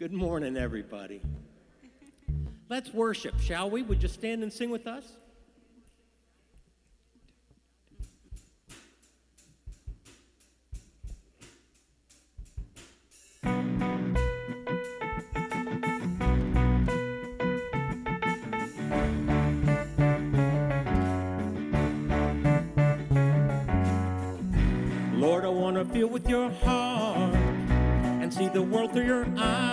Good morning, everybody. Let's worship, shall we? Would you stand and sing with us? Lord, I want to feel with your heart and see the world through your eyes.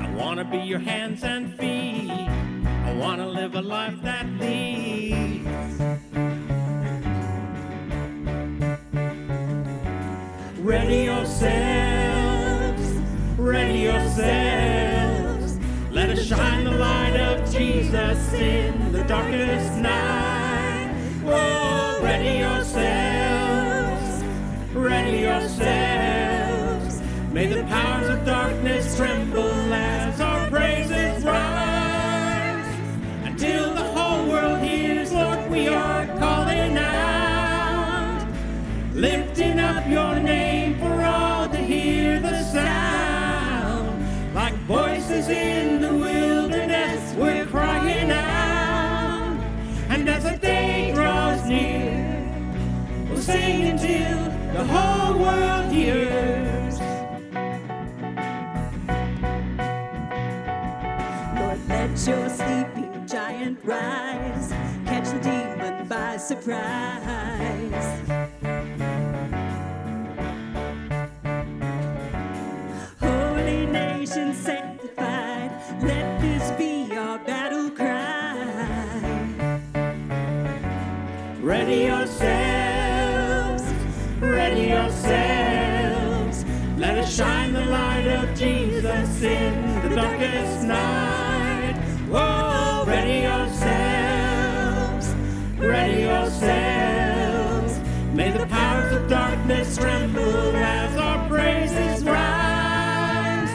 I want to be your hands and feet. I want to live a life that leads. Ready yourselves, let us shine the light of Jesus in the darkest night. Oh, ready yourselves, may the powers of darkness tremble as our praises rise. Until the whole world hears, Lord, we are calling out, lifting up your name for all to hear the sound. Like voices in the wilderness, we're crying out, and as the day draws near, we'll sing until the whole world hears. Lord, let your sleeping giant rise, catch the demon by surprise. Holy nation sanctified, let this be our battle cry. Ready yourself, ready yourselves, let us shine the light of Jesus in the darkest night. Oh, ready yourselves, may the powers of darkness tremble as our praises rise.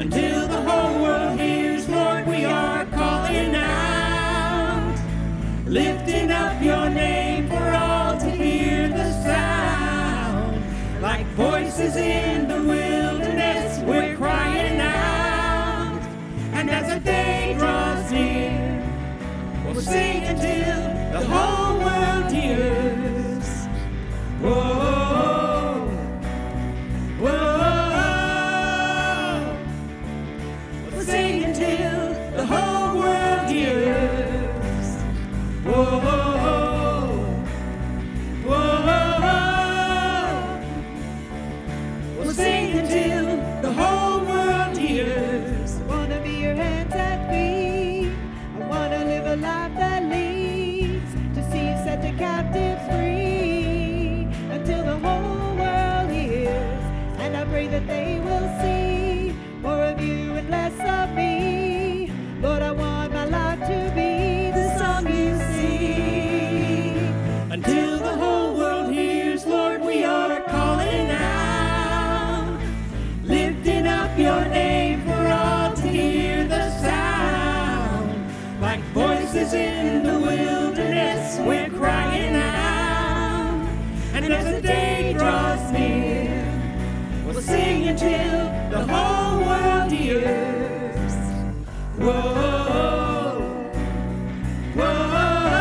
Until the whole world hears, Lord, we are calling out, lifting up your name for all to hear the sound. Like voices in the wilderness, we're crying out, and as the day draws near, we'll sing until the whole world hears. Whoa, whoa, we'll sing until the whole world hears. Whoa. That they will see more of you and less of me. Lord, I want my life to be the song you sing. Until the whole world hears, Lord, we are calling out, lifting up your name for all to hear the sound. Like voices in the wilderness, we're crying out, and as the day draws near, we'll sing until the whole world hears. Whoa, whoa,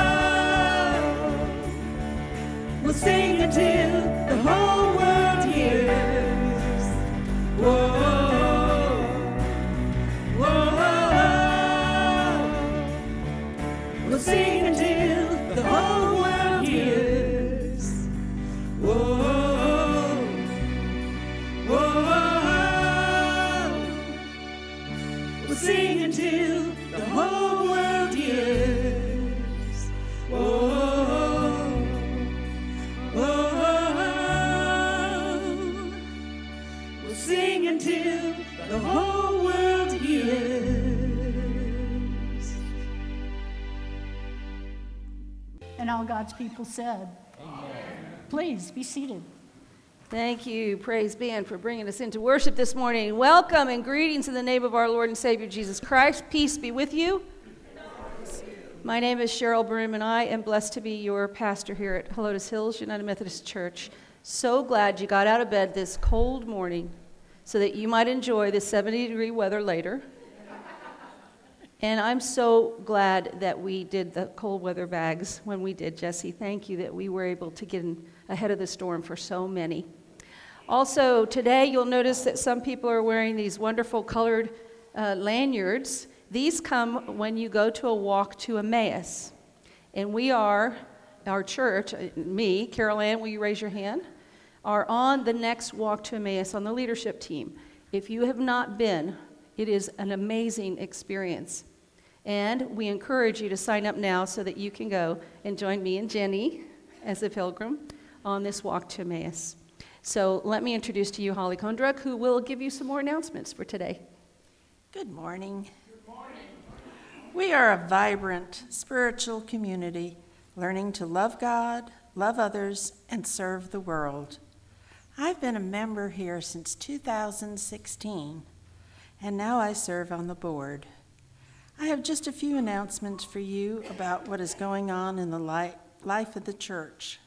we'll sing until the whole world hears. Whoa, whoa, we'll sing until the whole world hears. Whoa. Sing until the whole world hears. Oh, oh, oh, oh. We'll sing until the whole world hears. And all God's people said, amen. Please be seated. Thank you, Praise Band, for bringing us into worship this morning. Welcome and greetings in the name of our Lord and Savior Jesus Christ. Peace be with you. My name is Cheryl Broom, and I am blessed to be your pastor here at Helotes Hills United Methodist Church. So glad you got out of bed this cold morning so that you might enjoy the 70-degree weather later. And I'm so glad that we did the cold weather bags when we did, Jesse. Thank you that we were able to get in ahead of the storm for so many. Also, today you'll notice that some people are wearing these wonderful colored lanyards. These come when you go to a walk to Emmaus. And we are, our church, me, Carol Ann, will you raise your hand, are on the next walk to Emmaus on the leadership team. If you have not been, it is an amazing experience. And we encourage you to sign up now so that you can go and join me and Jenny as a pilgrim on this walk to Emmaus. So let me introduce to you Holly Kondruk, who will give you some more announcements for today. Good morning. Good morning. We are a vibrant spiritual community learning to love God, love others, and serve the world. I've been a member here since 2016, and now I serve on the board. I have just a few announcements for you about what is going on in the life of the church.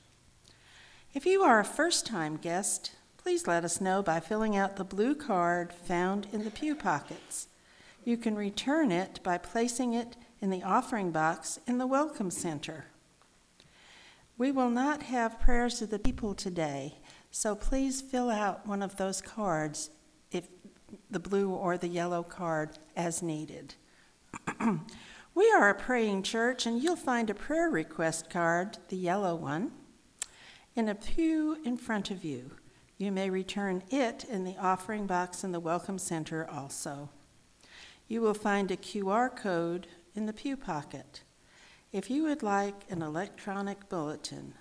If you are a first-time guest, please let us know by filling out the blue card found in the pew pockets. You can return it by placing it in the offering box in the Welcome Center. We will not have prayers to the people today, so please fill out one of those cards, if the blue or the yellow card, as needed. We are a praying church, and you'll find a prayer request card, the yellow one, in a pew in front of you. You may return it in the offering box in the Welcome Center also. You will find a QR code in the pew pocket. If you would like an electronic bulletin,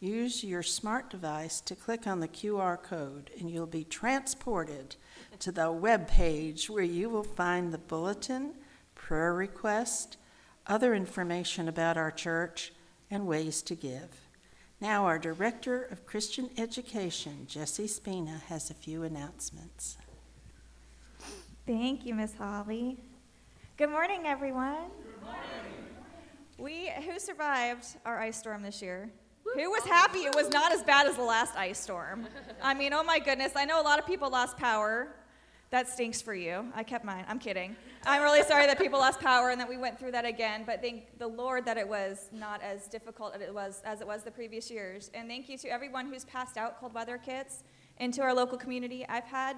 use your smart device to click on the QR code, and you'll be transported to the web page where you will find the bulletin, prayer request, other information about our church, and ways to give. Now our Director of Christian Education, Jesse Spina, has a few announcements. Thank you, Miss Holly. Good morning, everyone. Good morning. Who survived our ice storm this year? Who was happy it was not as bad as the last ice storm? I mean, oh my goodness, I know a lot of people lost power. That stinks for you. I kept mine. I'm kidding. I'm really sorry that people lost power and that we went through that again, but thank the Lord that it was not as difficult as it was the previous years. And thank you to everyone who's passed out cold weather kits and to our local community. I've had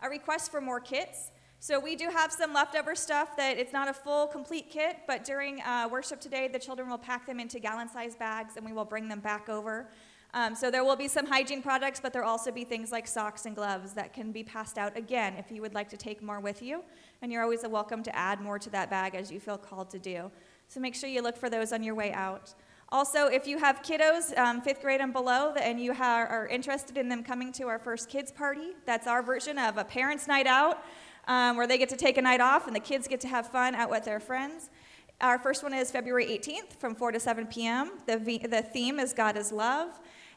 a request for more kits. So we do have some leftover stuff that it's not a full, complete kit, but during worship today, the children will pack them into gallon-sized bags, and we will bring them back over. So there will be some hygiene products, but there will also be things like socks and gloves that can be passed out again if you would like to take more with you. And you're always welcome to add more to that bag as you feel called to do. So make sure you look for those on your way out. Also, if you have kiddos, 5th grade and below, and you are interested in them coming to our first kids party, that's our version of a parents' night out, where they get to take a night off and the kids get to have fun out with their friends. Our first one is February 18th from 4 to 7 p.m. The theme is God is Love.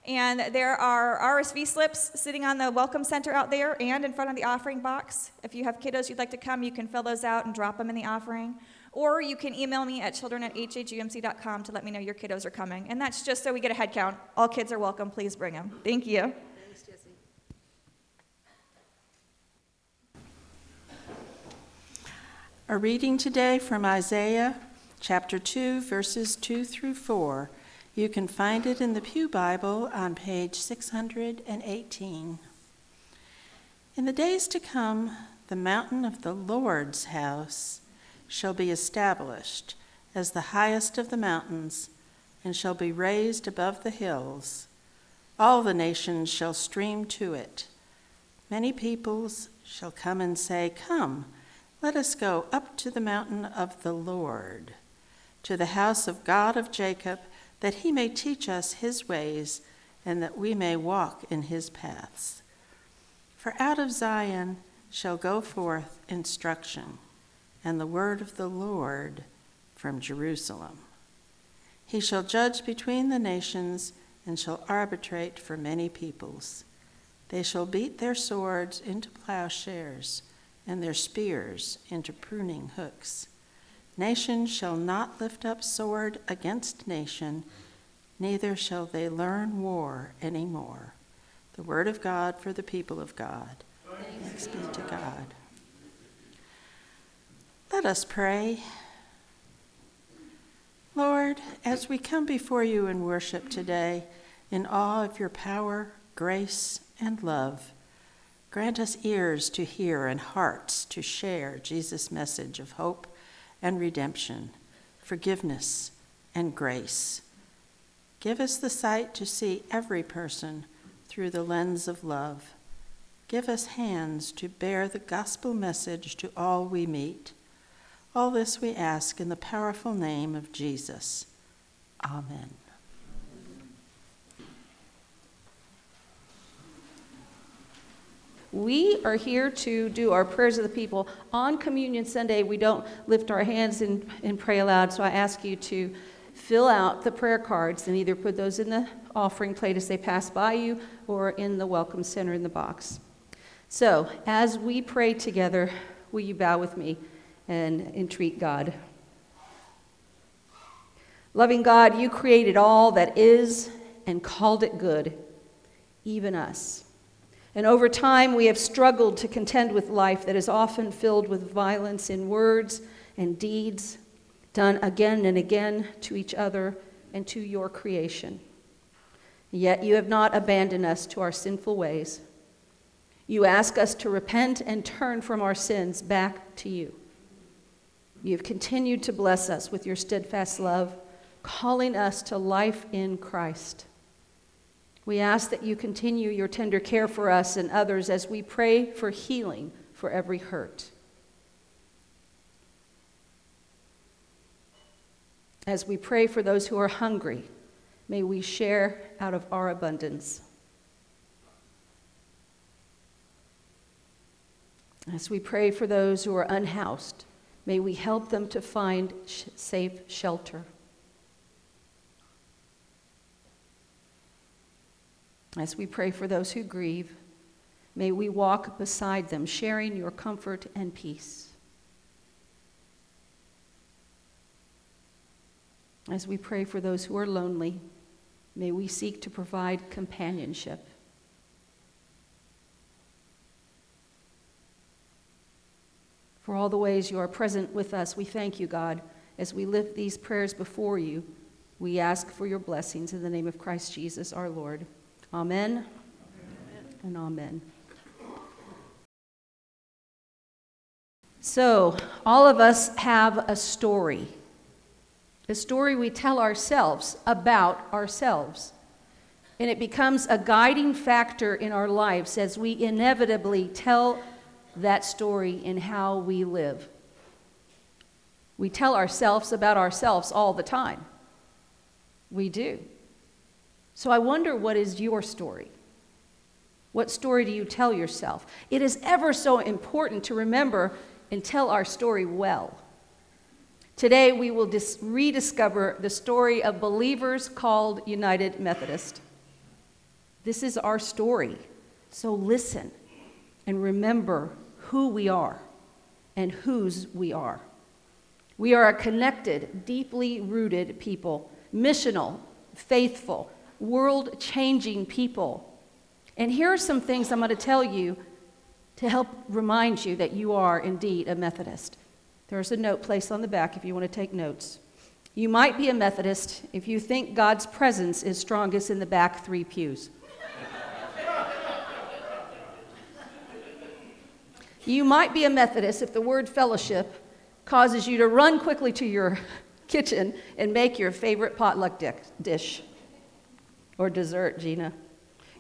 And there are RSV slips sitting on the Welcome Center out there and in front of the offering box. If you have kiddos you'd like to come, you can fill those out and drop them in the offering. Or you can email me at children@HHUMC.com to let me know your kiddos are coming. And that's just so we get a head count. All kids are welcome. Please bring them. Thank you. Thanks, Jesse. A reading today from Isaiah chapter 2, verses 2 through 4. You can find it in the Pew Bible on page 618. In the days to come, the mountain of the Lord's house shall be established as the highest of the mountains and shall be raised above the hills. All the nations shall stream to it. Many peoples shall come and say, "Come, let us go up to the mountain of the Lord, to the house of God of Jacob, that he may teach us his ways and that we may walk in his paths." For out of Zion shall go forth instruction, and the word of the Lord from Jerusalem. He shall judge between the nations and shall arbitrate for many peoples. They shall beat their swords into plowshares and their spears into pruning hooks. Nation shall not lift up sword against nation, neither shall they learn war any more, The word of God for the people of God. Thanks be to God. Let us pray. Lord, as we come before you in worship today, in awe of your power, grace, and love, grant us ears to hear and hearts to share Jesus' message of hope and redemption, forgiveness, and grace. Give us the sight to see every person through the lens of love. Give us hands to bear the gospel message to all we meet. All this we ask in the powerful name of Jesus. Amen. We are here to do our prayers of the people. On Communion Sunday, we don't lift our hands and pray aloud, so I ask you to fill out the prayer cards and either put those in the offering plate as they pass by you or in the Welcome Center in the box. So, as we pray together, will you bow with me and entreat God? Loving God, you created all that is and called it good, even us. And over time, we have struggled to contend with life that is often filled with violence in words and deeds, done again and again to each other and to your creation. Yet you have not abandoned us to our sinful ways. You ask us to repent and turn from our sins back to you. You have continued to bless us with your steadfast love, calling us to life in Christ. We ask that you continue your tender care for us and others as we pray for healing for every hurt. As we pray for those who are hungry, may we share out of our abundance. As we pray for those who are unhoused, may we help them to find safe shelter. As we pray for those who grieve, may we walk beside them, sharing your comfort and peace. As we pray for those who are lonely, may we seek to provide companionship. For all the ways you are present with us, we thank you, God. As we lift these prayers before you, we ask for your blessings in the name of Christ Jesus, our Lord. Amen, amen, and amen. So, all of us have a story we tell ourselves about ourselves. And it becomes a guiding factor in our lives as we inevitably tell that story in how we live. We tell ourselves about ourselves all the time. We do. So I wonder, what is your story? What story do you tell yourself? It is ever so important to remember and tell our story well. Today we will rediscover the story of believers called United Methodist. This is our story, so listen and remember who we are and whose we are. We are a connected, deeply rooted people, missional, faithful, world-changing people. And here are some things I'm going to tell you to help remind you that you are indeed a Methodist. There's a note placed on the back if you want to take notes. You might be a Methodist if you think God's presence is strongest in the back three pews. You might be a Methodist if the word fellowship causes you to run quickly to your kitchen and make your favorite potluck dish. Or dessert, Gina.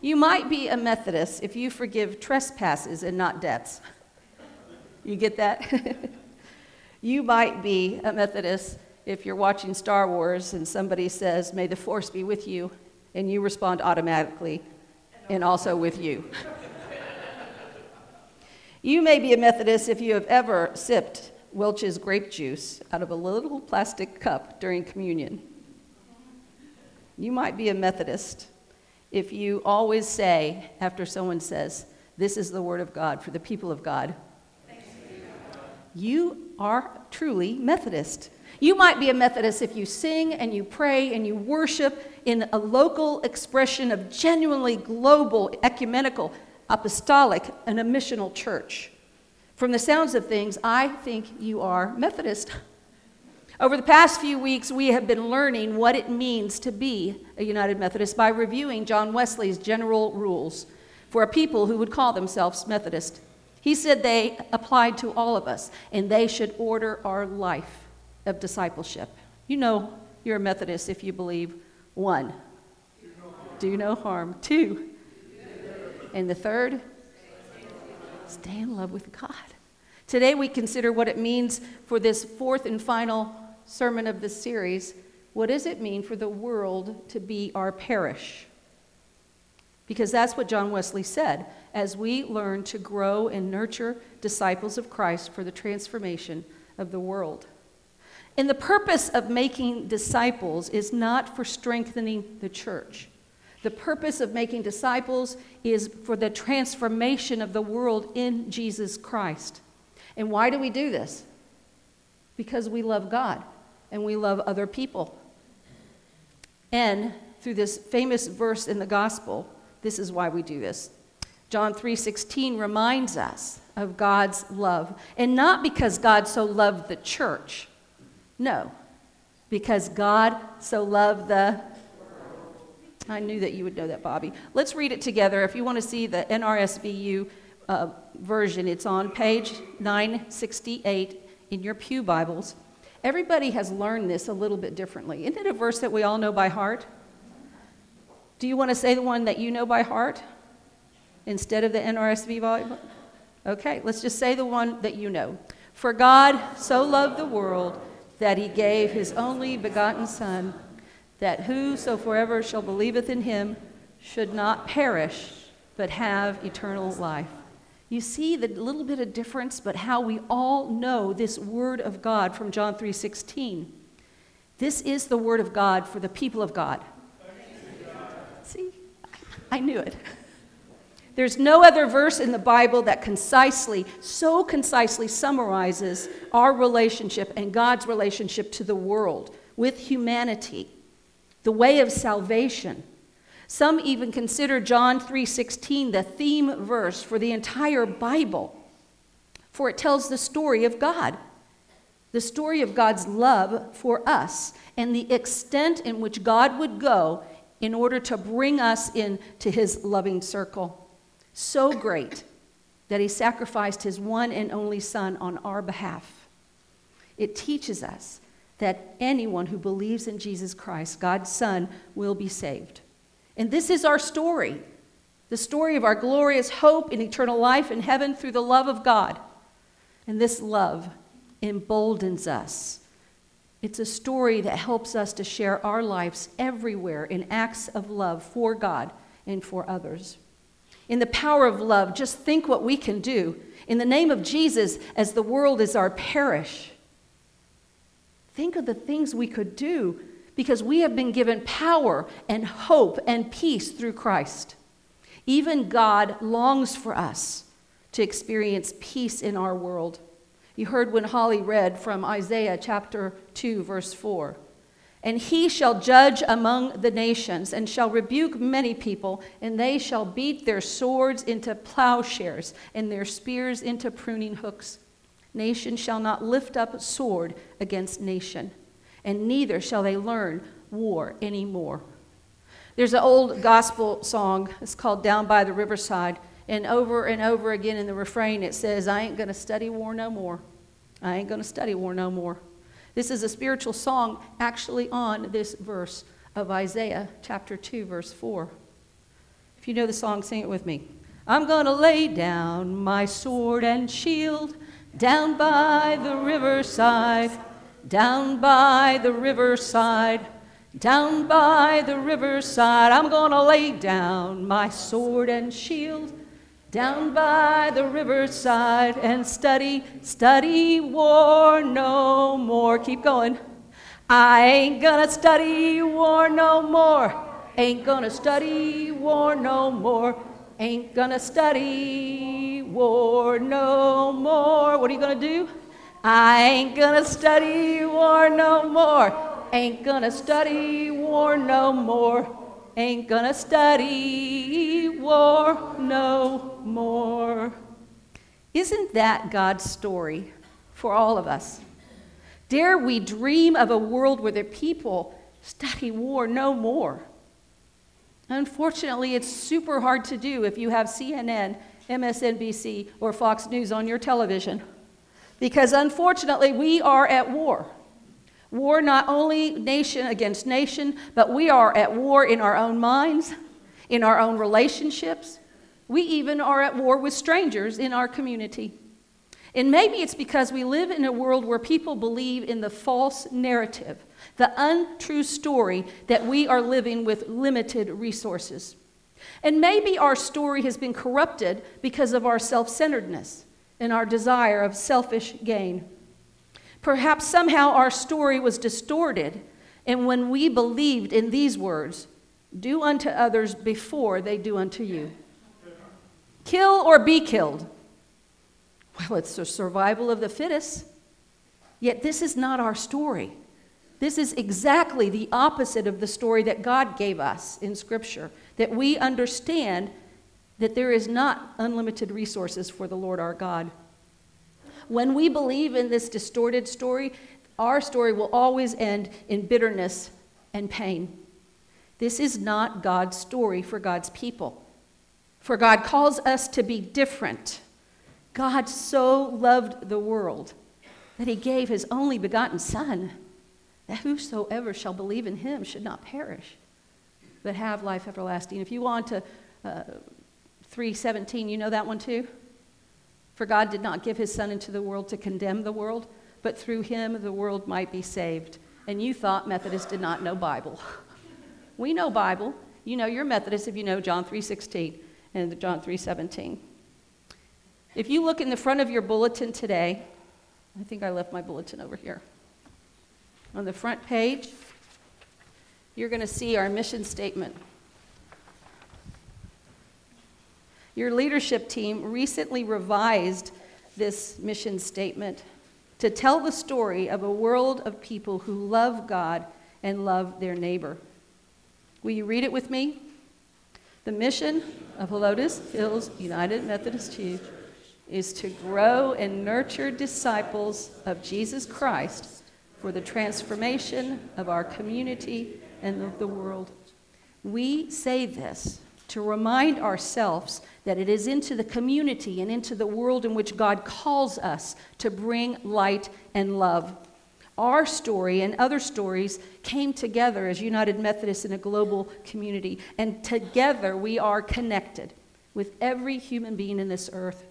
You might be a Methodist if you forgive trespasses and not debts. You get that? You might be a Methodist if you're watching Star Wars and somebody says, "May the Force be with you," and you respond automatically, "And also with you." You may be a Methodist if you have ever sipped Welch's grape juice out of a little plastic cup during communion. You might be a Methodist if you always say, after someone says, "This is the word of God for the people of God." Thanks be to God. You are truly Methodist. You might be a Methodist if you sing and you pray and you worship in a local expression of genuinely global, ecumenical, apostolic, and a missional church. From the sounds of things, I think you are Methodist. Over the past few weeks, we have been learning what it means to be a United Methodist by reviewing John Wesley's general rules for a people who would call themselves Methodist. He said they applied to all of us, and they should order our life of discipleship. You know you're a Methodist if you believe, one, do no harm. Two, and the third, stay in love with God. Today we consider what it means for this fourth and final sermon of this series. What does it mean for the world to be our parish? Because that's what John Wesley said, as we learn to grow and nurture disciples of Christ for the transformation of the world. And the purpose of making disciples is not for strengthening the church. The purpose of making disciples is for the transformation of the world in Jesus Christ. And why do we do this? Because we love God and we love other people. And through this famous verse in the gospel, this is why we do this. John 3:16 reminds us of God's love. And not because God so loved the church. No, because God so loved the world. I knew that you would know that, Bobby. Let's read it together. If you want to see the NRSVU version, it's on page 968 in your pew Bibles. Everybody has learned this a little bit differently. Isn't it a verse that we all know by heart? Do you want to say the one that you know by heart instead of the NRSV Bible? Okay, let's just say the one that you know. For God so loved the world that he gave his only begotten Son, that whoso forever shall believeth in him should not perish, but have eternal life. You see the little bit of difference, but how we all know this word of God from John 3:16. This is the word of God for the people of God. See, I knew it. There's no other verse in the Bible that so concisely summarizes our relationship and God's relationship to the world, with humanity, the way of salvation. Some even consider John 3:16 the theme verse for the entire Bible, for it tells the story of God, the story of God's love for us, and the extent in which God would go in order to bring us into his loving circle. So great that he sacrificed his one and only Son on our behalf. It teaches us that anyone who believes in Jesus Christ, God's Son, will be saved. And this is our story, the story of our glorious hope in eternal life in heaven through the love of God. And this love emboldens us. It's a story that helps us to share our lives everywhere in acts of love for God and for others. In the power of love, just think what we can do. In the name of Jesus, as the world is our parish, think of the things we could do, because we have been given power and hope and peace through Christ. Even God longs for us to experience peace in our world. You heard when Holly read from Isaiah chapter 2, verse 4. And he shall judge among the nations, and shall rebuke many people, and they shall beat their swords into plowshares, and their spears into pruning hooks. Nation shall not lift up sword against nation, and neither shall they learn war any more. There's an old gospel song. It's called Down by the Riverside. And over again in the refrain it says, I ain't going to study war no more. I ain't going to study war no more. This is a spiritual song actually on this verse of Isaiah chapter 2, verse 4. If you know the song, sing it with me. I'm going to lay down my sword and shield down by the riverside, down by the riverside, down by the riverside. I'm going to lay down my sword and shield down by the riverside and study war no more. Keep going. I ain't gonna study war no more. Ain't gonna study war no more. Ain't gonna study war no more. What are you gonna do? I ain't gonna study war no more. Ain't gonna study war no more. Ain't gonna study war no more. Isn't that God's story for all of us? Dare we dream of a world where the people study war no more? Unfortunately, it's super hard to do if you have CNN, MSNBC, or Fox News on your television, because unfortunately, we are at war. War not only nation against nation, but we are at war in our own minds, in our own relationships. We even are at war with strangers in our community. And maybe it's because we live in a world where people believe in the false narrative, the untrue story that we are living with limited resources. And maybe our story has been corrupted because of our self-centeredness and our desire of selfish gain. Perhaps somehow our story was distorted, and when we believed in these words, do unto others before they do unto you. Kill or be killed. Well, it's the survival of the fittest. Yet this is not our story. This is exactly the opposite of the story that God gave us in Scripture, that we understand that there is not unlimited resources for the Lord our God. When we believe in this distorted story, our story will always end in bitterness and pain. This is not God's story for God's people. For God calls us to be different. God so loved the world that he gave his only begotten Son, that whosoever shall believe in him should not perish, but have life everlasting. If you want to 3:17, you know that one too? For God did not give his Son into the world to condemn the world, but through him the world might be saved. And you thought Methodists did not know Bible. We know Bible. You know you're Methodist if you know John 3:16 and John 3:17. If you look in the front of your bulletin today, I think I left my bulletin over here. On the front page, you're going to see our mission statement. Your leadership team recently revised this mission statement to tell the story of a world of people who love God and love their neighbor. Will you read it with me? The mission of Helotes Hills United Methodist Church is to grow and nurture disciples of Jesus Christ for the transformation of our community and of the world. We say this to remind ourselves that it is into the community and into the world in which God calls us to bring light and love. Our story and other stories came together as United Methodists in a global community, and together we are connected with every human being in this earth.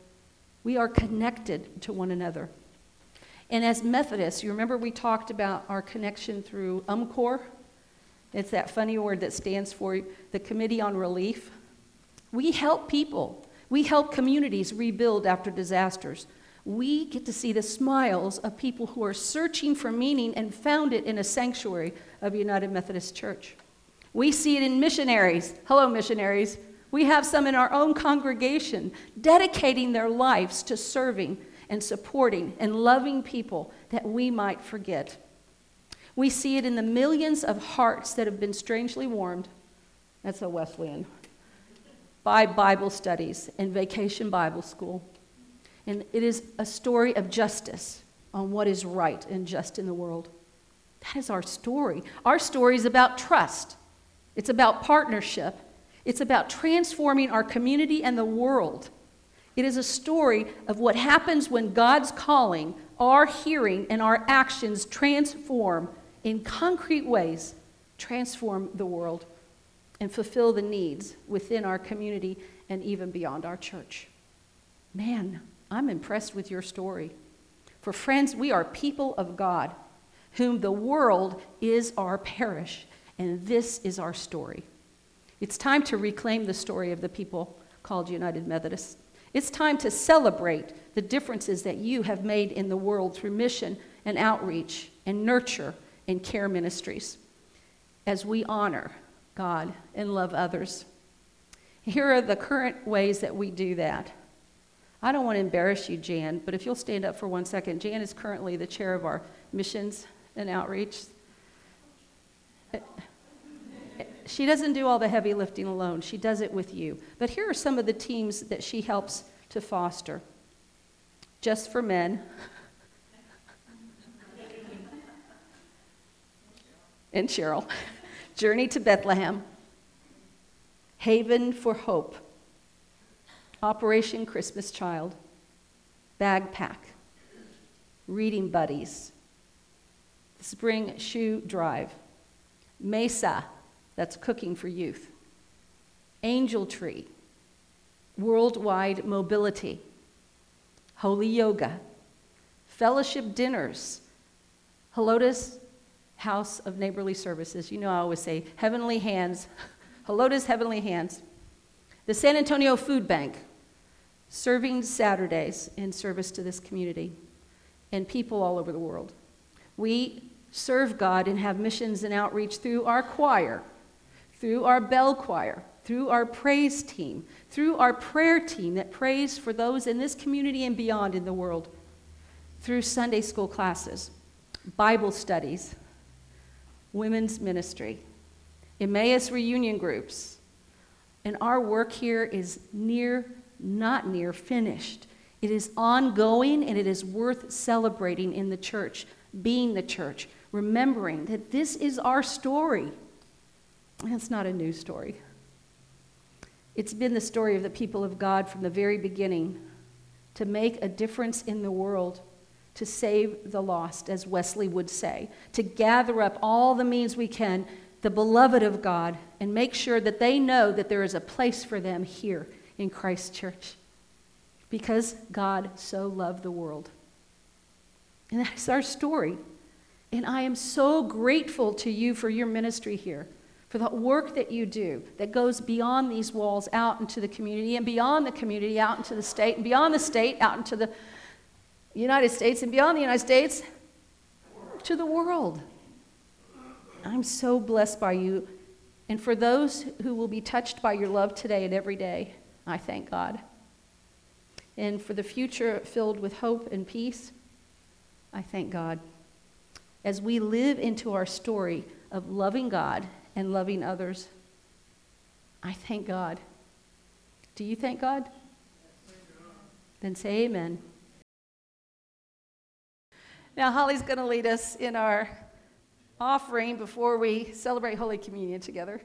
We are connected to one another. And as Methodists, you remember we talked about our connection through UMCOR? It's that funny word that stands for the Committee on Relief. We help people. We help communities rebuild after disasters. We get to see the smiles of people who are searching for meaning and found it in a sanctuary of United Methodist Church. We see it in missionaries. Hello, missionaries. We have some in our own congregation dedicating their lives to serving and supporting and loving people that we might forget. We see it in the millions of hearts that have been strangely warmed, that's a Wesleyan, by Bible studies and Vacation Bible School. And it is a story of justice on what is right and just in the world. That is our story. Our story is about trust. It's about partnership. It's about transforming our community and the world. It is a story of what happens when God's calling, our hearing, and our actions transform in concrete ways, transform the world, and fulfill the needs within our community and even beyond our church. Man, I'm impressed with your story. For friends, we are people of God, whom the world is our parish, and this is our story. It's time to reclaim the story of the people called United Methodists. It's time to celebrate the differences that you have made in the world through mission and outreach and nurture and care ministries as we honor God and love others. Here are the current ways that we do that. I don't want to embarrass you, Jan, but if you'll stand up for 1 second. Jan is currently the chair of our missions and outreach. She doesn't do all the heavy lifting alone. She does it with you. But here are some of the teams that she helps to foster. Just for Men. And Cheryl. Journey to Bethlehem. Haven for Hope. Operation Christmas Child. Bagpack. Reading Buddies. Spring Shoe Drive. Mesa. That's cooking for youth. Angel Tree. Worldwide Mobility. Holy Yoga. Fellowship Dinners. Helotes House of Neighborly Services. You know I always say Heavenly Hands. Helotes Heavenly Hands. The San Antonio Food Bank. Serving Saturdays in service to this community and people all over the world. We serve God and have missions and outreach through our choir, through our bell choir, through our praise team, through our prayer team that prays for those in this community and beyond in the world, through Sunday school classes, Bible studies, women's ministry, Emmaus reunion groups. And our work here is not near finished. It is ongoing, and it is worth celebrating in the church, being the church, remembering that this is our story. And it's not a new story. It's been the story of the people of God from the very beginning, to make a difference in the world, to save the lost, as Wesley would say, to gather up all the means we can, the beloved of God, and make sure that they know that there is a place for them here in Christ's church, because God so loved the world. And that's our story. And I am so grateful to you for your ministry here, for the work that you do that goes beyond these walls out into the community, and beyond the community out into the state, and beyond the state out into the United States, and beyond the United States to the world. I'm so blessed by you. And for those who will be touched by your love today and every day, I thank God. And for the future filled with hope and peace, I thank God. As we live into our story of loving God and loving others, I thank God. Do you thank God? Then say amen. Now Holly's going to lead us in our offering before we celebrate Holy Communion together.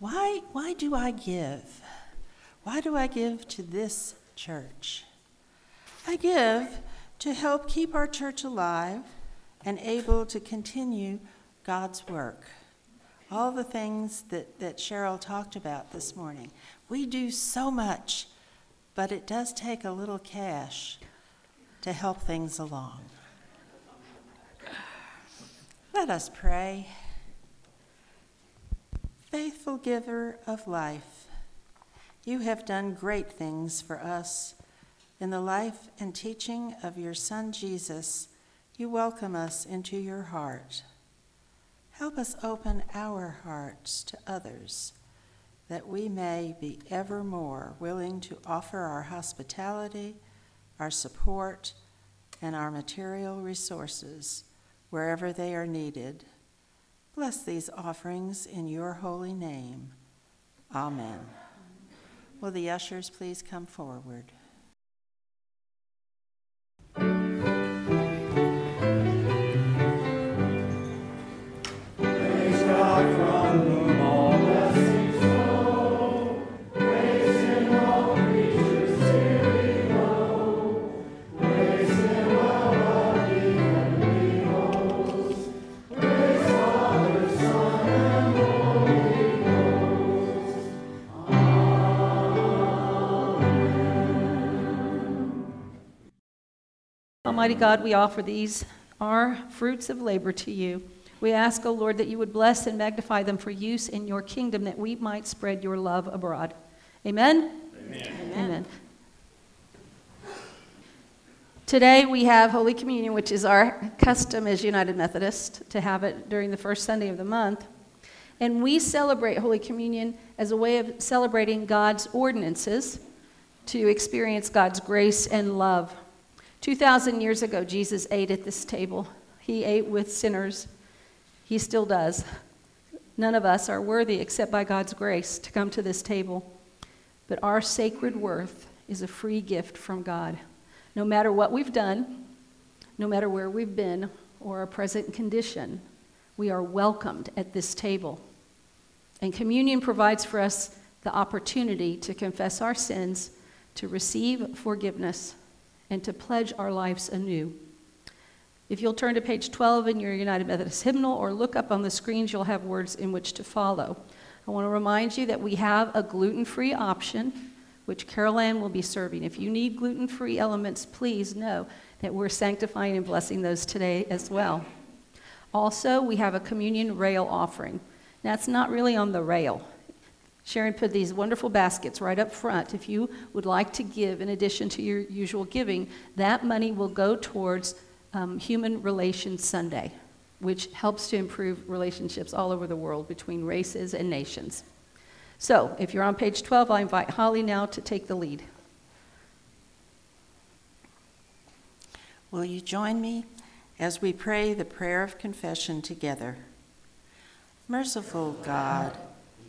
Why do I give? Why do I give to this church? I give to help keep our church alive and able to continue God's work. All the things that Cheryl talked about this morning. We do so much, but it does take a little cash to help things along. Let us pray. Faithful giver of life, you have done great things for us. In the life and teaching of your Son Jesus, you welcome us into your heart. Help us open our hearts to others, that we may be ever more willing to offer our hospitality, our support, and our material resources wherever they are needed. Bless these offerings in your holy name. Amen. Will the ushers please come forward? Almighty God, we offer these, our fruits of labor, to you. We ask, O Lord, that you would bless and magnify them for use in your kingdom, that we might spread your love abroad. Amen? Amen. Amen. Amen. Today we have Holy Communion, which is our custom as United Methodist, to have it during the first Sunday of the month. And we celebrate Holy Communion as a way of celebrating God's ordinances to experience God's grace and love. 2,000 years ago, Jesus ate at this table. He ate with sinners. He still does. None of us are worthy except by God's grace to come to this table. But our sacred worth is a free gift from God. No matter what we've done, no matter where we've been or our present condition, we are welcomed at this table. And communion provides for us the opportunity to confess our sins, to receive forgiveness, and to pledge our lives anew. If you'll turn to page 12 in your United Methodist hymnal or look up on the screens, you'll have words in which to follow. I want to remind you that we have a gluten-free option, which Carol Ann will be serving. If you need gluten-free elements, please know that we're sanctifying and blessing those today as well. Also, we have a communion rail offering. Now, it's not really on the rail. Sharon put these wonderful baskets right up front. If you would like to give, in addition to your usual giving, that money will go towards Human Relations Sunday, which helps to improve relationships all over the world between races and nations. So, if you're on page 12, I invite Holly now to take the lead. Will you join me as we pray the prayer of confession together? Merciful God,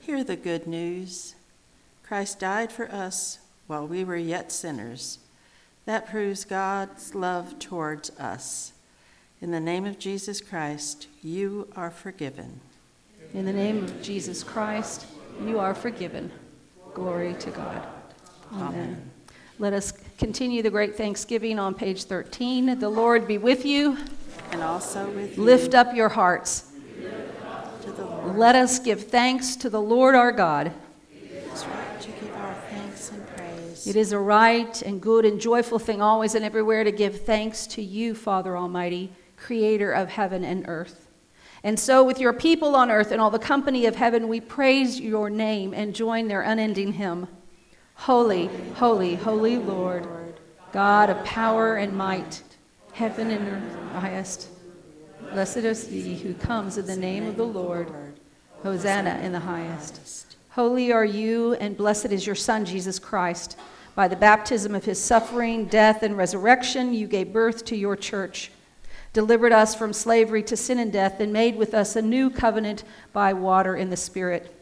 Hear the good news. Christ died for us while we were yet sinners. That proves God's love towards us. In the name of Jesus Christ, you are forgiven. In the name of Jesus Christ, you are forgiven. Glory to God. Amen. Let us continue the great thanksgiving on page 13. The Lord be with you. And also with you. Lift up your hearts. To the Lord. Let us give thanks to the Lord our God. It is right to give our thanks and praise. It is a right and good and joyful thing always and everywhere to give thanks to you, Father Almighty, creator of heaven and earth. And so with your people on earth and all the company of heaven, we praise your name and join their unending hymn. Holy, holy, holy Lord, God of power and might, heaven and earth highest. Blessed is he who comes in the name of the Lord. Hosanna in the highest. Holy are you, and blessed is your Son, Jesus Christ. By the baptism of his suffering, death, and resurrection, you gave birth to your church, delivered us from slavery to sin and death, and made with us a new covenant by water and the Spirit.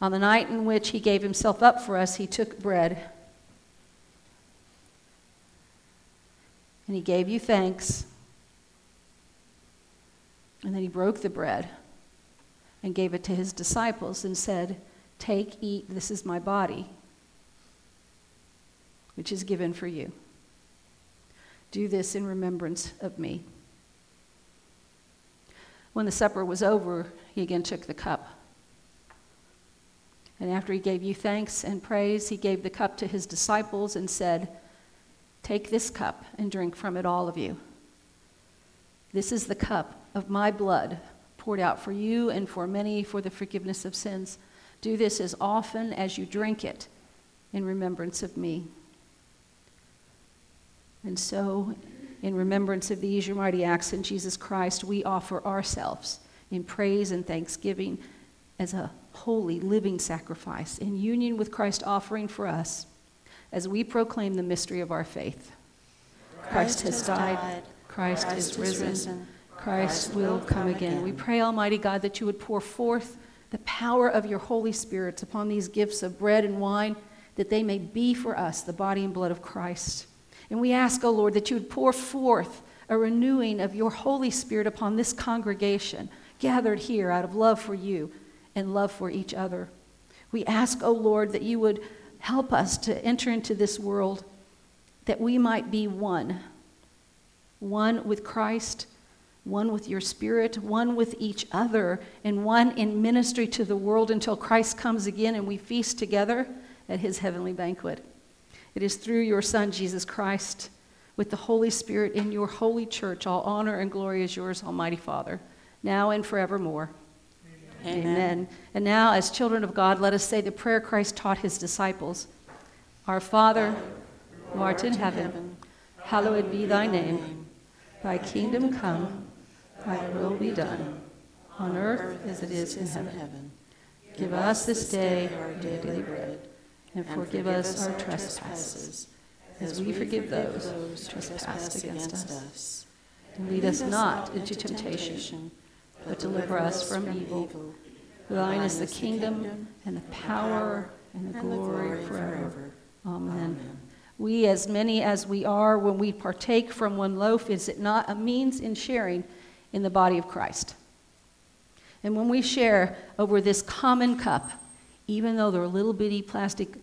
On the night in which he gave himself up for us, he took bread. And he gave you thanks. And then he broke the bread and gave it to his disciples and said, "Take, eat, this is my body, which is given for you. Do this in remembrance of me." When the supper was over, he again took the cup. And after he gave you thanks and praise, he gave the cup to his disciples and said, "Take this cup and drink from it, all of you. This is the cup of my blood poured out for you and for many for the forgiveness of sins. Do this as often as you drink it in remembrance of me." And so, in remembrance of these your mighty acts in Jesus Christ, we offer ourselves in praise and thanksgiving as a holy, living sacrifice in union with Christ offering for us as we proclaim the mystery of our faith. Christ has died. Christ is risen. Christ will come again. We pray, Almighty God, that you would pour forth the power of your Holy Spirit upon these gifts of bread and wine, that they may be for us the body and blood of Christ. And we ask, O Lord, that you would pour forth a renewing of your Holy Spirit upon this congregation gathered here out of love for you and love for each other. We ask, O Lord, that you would help us to enter into this world, that we might be one with Christ, one with your spirit, one with each other, and one in ministry to the world until Christ comes again and we feast together at his heavenly banquet. It is through your Son, Jesus Christ, with the Holy Spirit in your holy church, all honor and glory is yours, Almighty Father, now and forevermore. Amen. Amen. And now, as children of God, let us say the prayer Christ taught his disciples. Our Father, who art in heaven, hallowed be thy name. Thy kingdom come, thy will be done, on earth as it is in heaven. Give us this day our daily bread, and forgive us our trespasses, as we forgive those who trespass against us. And lead us not into temptation, but deliver us from evil. Thine is the kingdom, and the power, and the glory forever. Amen. We, as many as we are, when we partake from one loaf, is it not a means in sharing in the body of Christ? And when we share over this common cup, even though they're little bitty plastic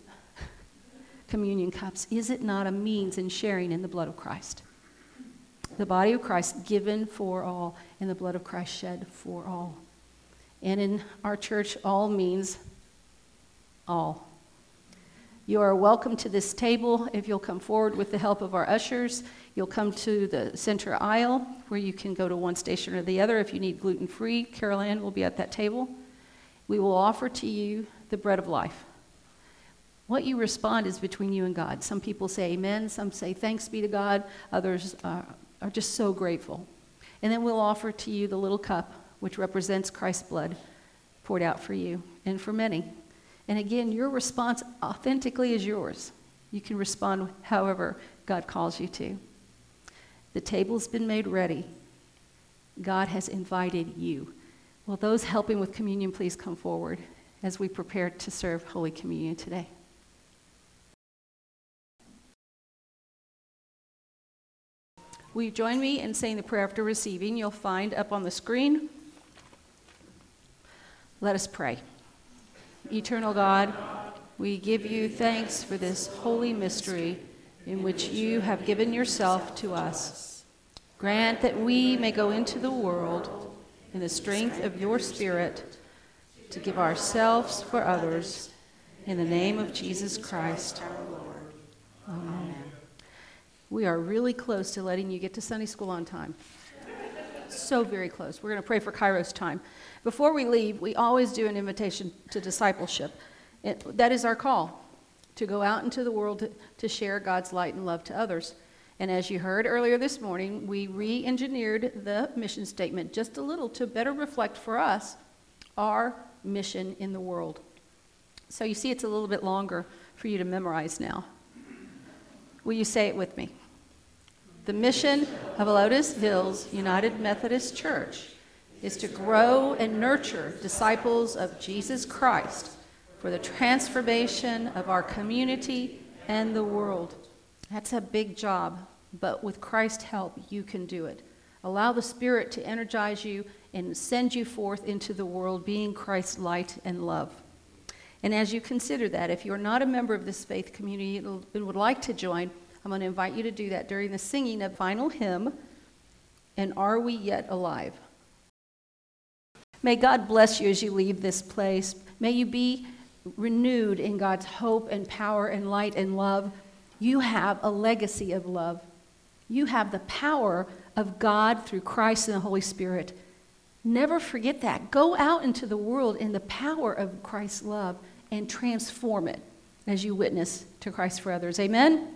communion cups, is it not a means in sharing in the blood of Christ? The body of Christ given for all, and the blood of Christ shed for all. And in our church, all means all. You are welcome to this table. If you'll come forward with the help of our ushers, you'll come to the center aisle where you can go to one station or the other. If you need gluten-free, Carol Ann will be at that table. We will offer to you the bread of life. What you respond is between you and God. Some people say amen, some say thanks be to God, others are just so grateful. And then we'll offer to you the little cup, which represents Christ's blood poured out for you and for many. And again, your response authentically is yours. You can respond however God calls you to. The table's been made ready. God has invited you. Will those helping with communion please come forward as we prepare to serve Holy Communion today? Will you join me in saying the prayer after receiving? You'll find up on the screen. Let us pray. Eternal God, we give you thanks for this holy mystery in which you have given yourself to us. Grant that we may go into the world in the strength of your Spirit to give ourselves for others. In the name of Jesus Christ, our Lord. Amen. We are really close to letting you get to Sunday school on time. So very close. We're going to pray for Kairos time. Before we leave, we always do an invitation to discipleship. That is our call, to go out into the world to share God's light and love to others. And as you heard earlier this morning, we re-engineered the mission statement just a little to better reflect for us our mission in the world. So you see it's a little bit longer for you to memorize now. Will you say it with me? The mission of Helotes Hills United Methodist Church is to grow and nurture disciples of Jesus Christ for the transformation of our community and the world. That's a big job, but with Christ's help, you can do it. Allow the Spirit to energize you and send you forth into the world, being Christ's light and love. And as you consider that, if you're not a member of this faith community and would like to join, I'm going to invite you to do that during the singing of final hymn, And Are We Yet Alive? May God bless you as you leave this place. May you be renewed in God's hope and power and light and love. You have a legacy of love. You have the power of God through Christ and the Holy Spirit. Never forget that. Go out into the world in the power of Christ's love and transform it as you witness to Christ for others. Amen?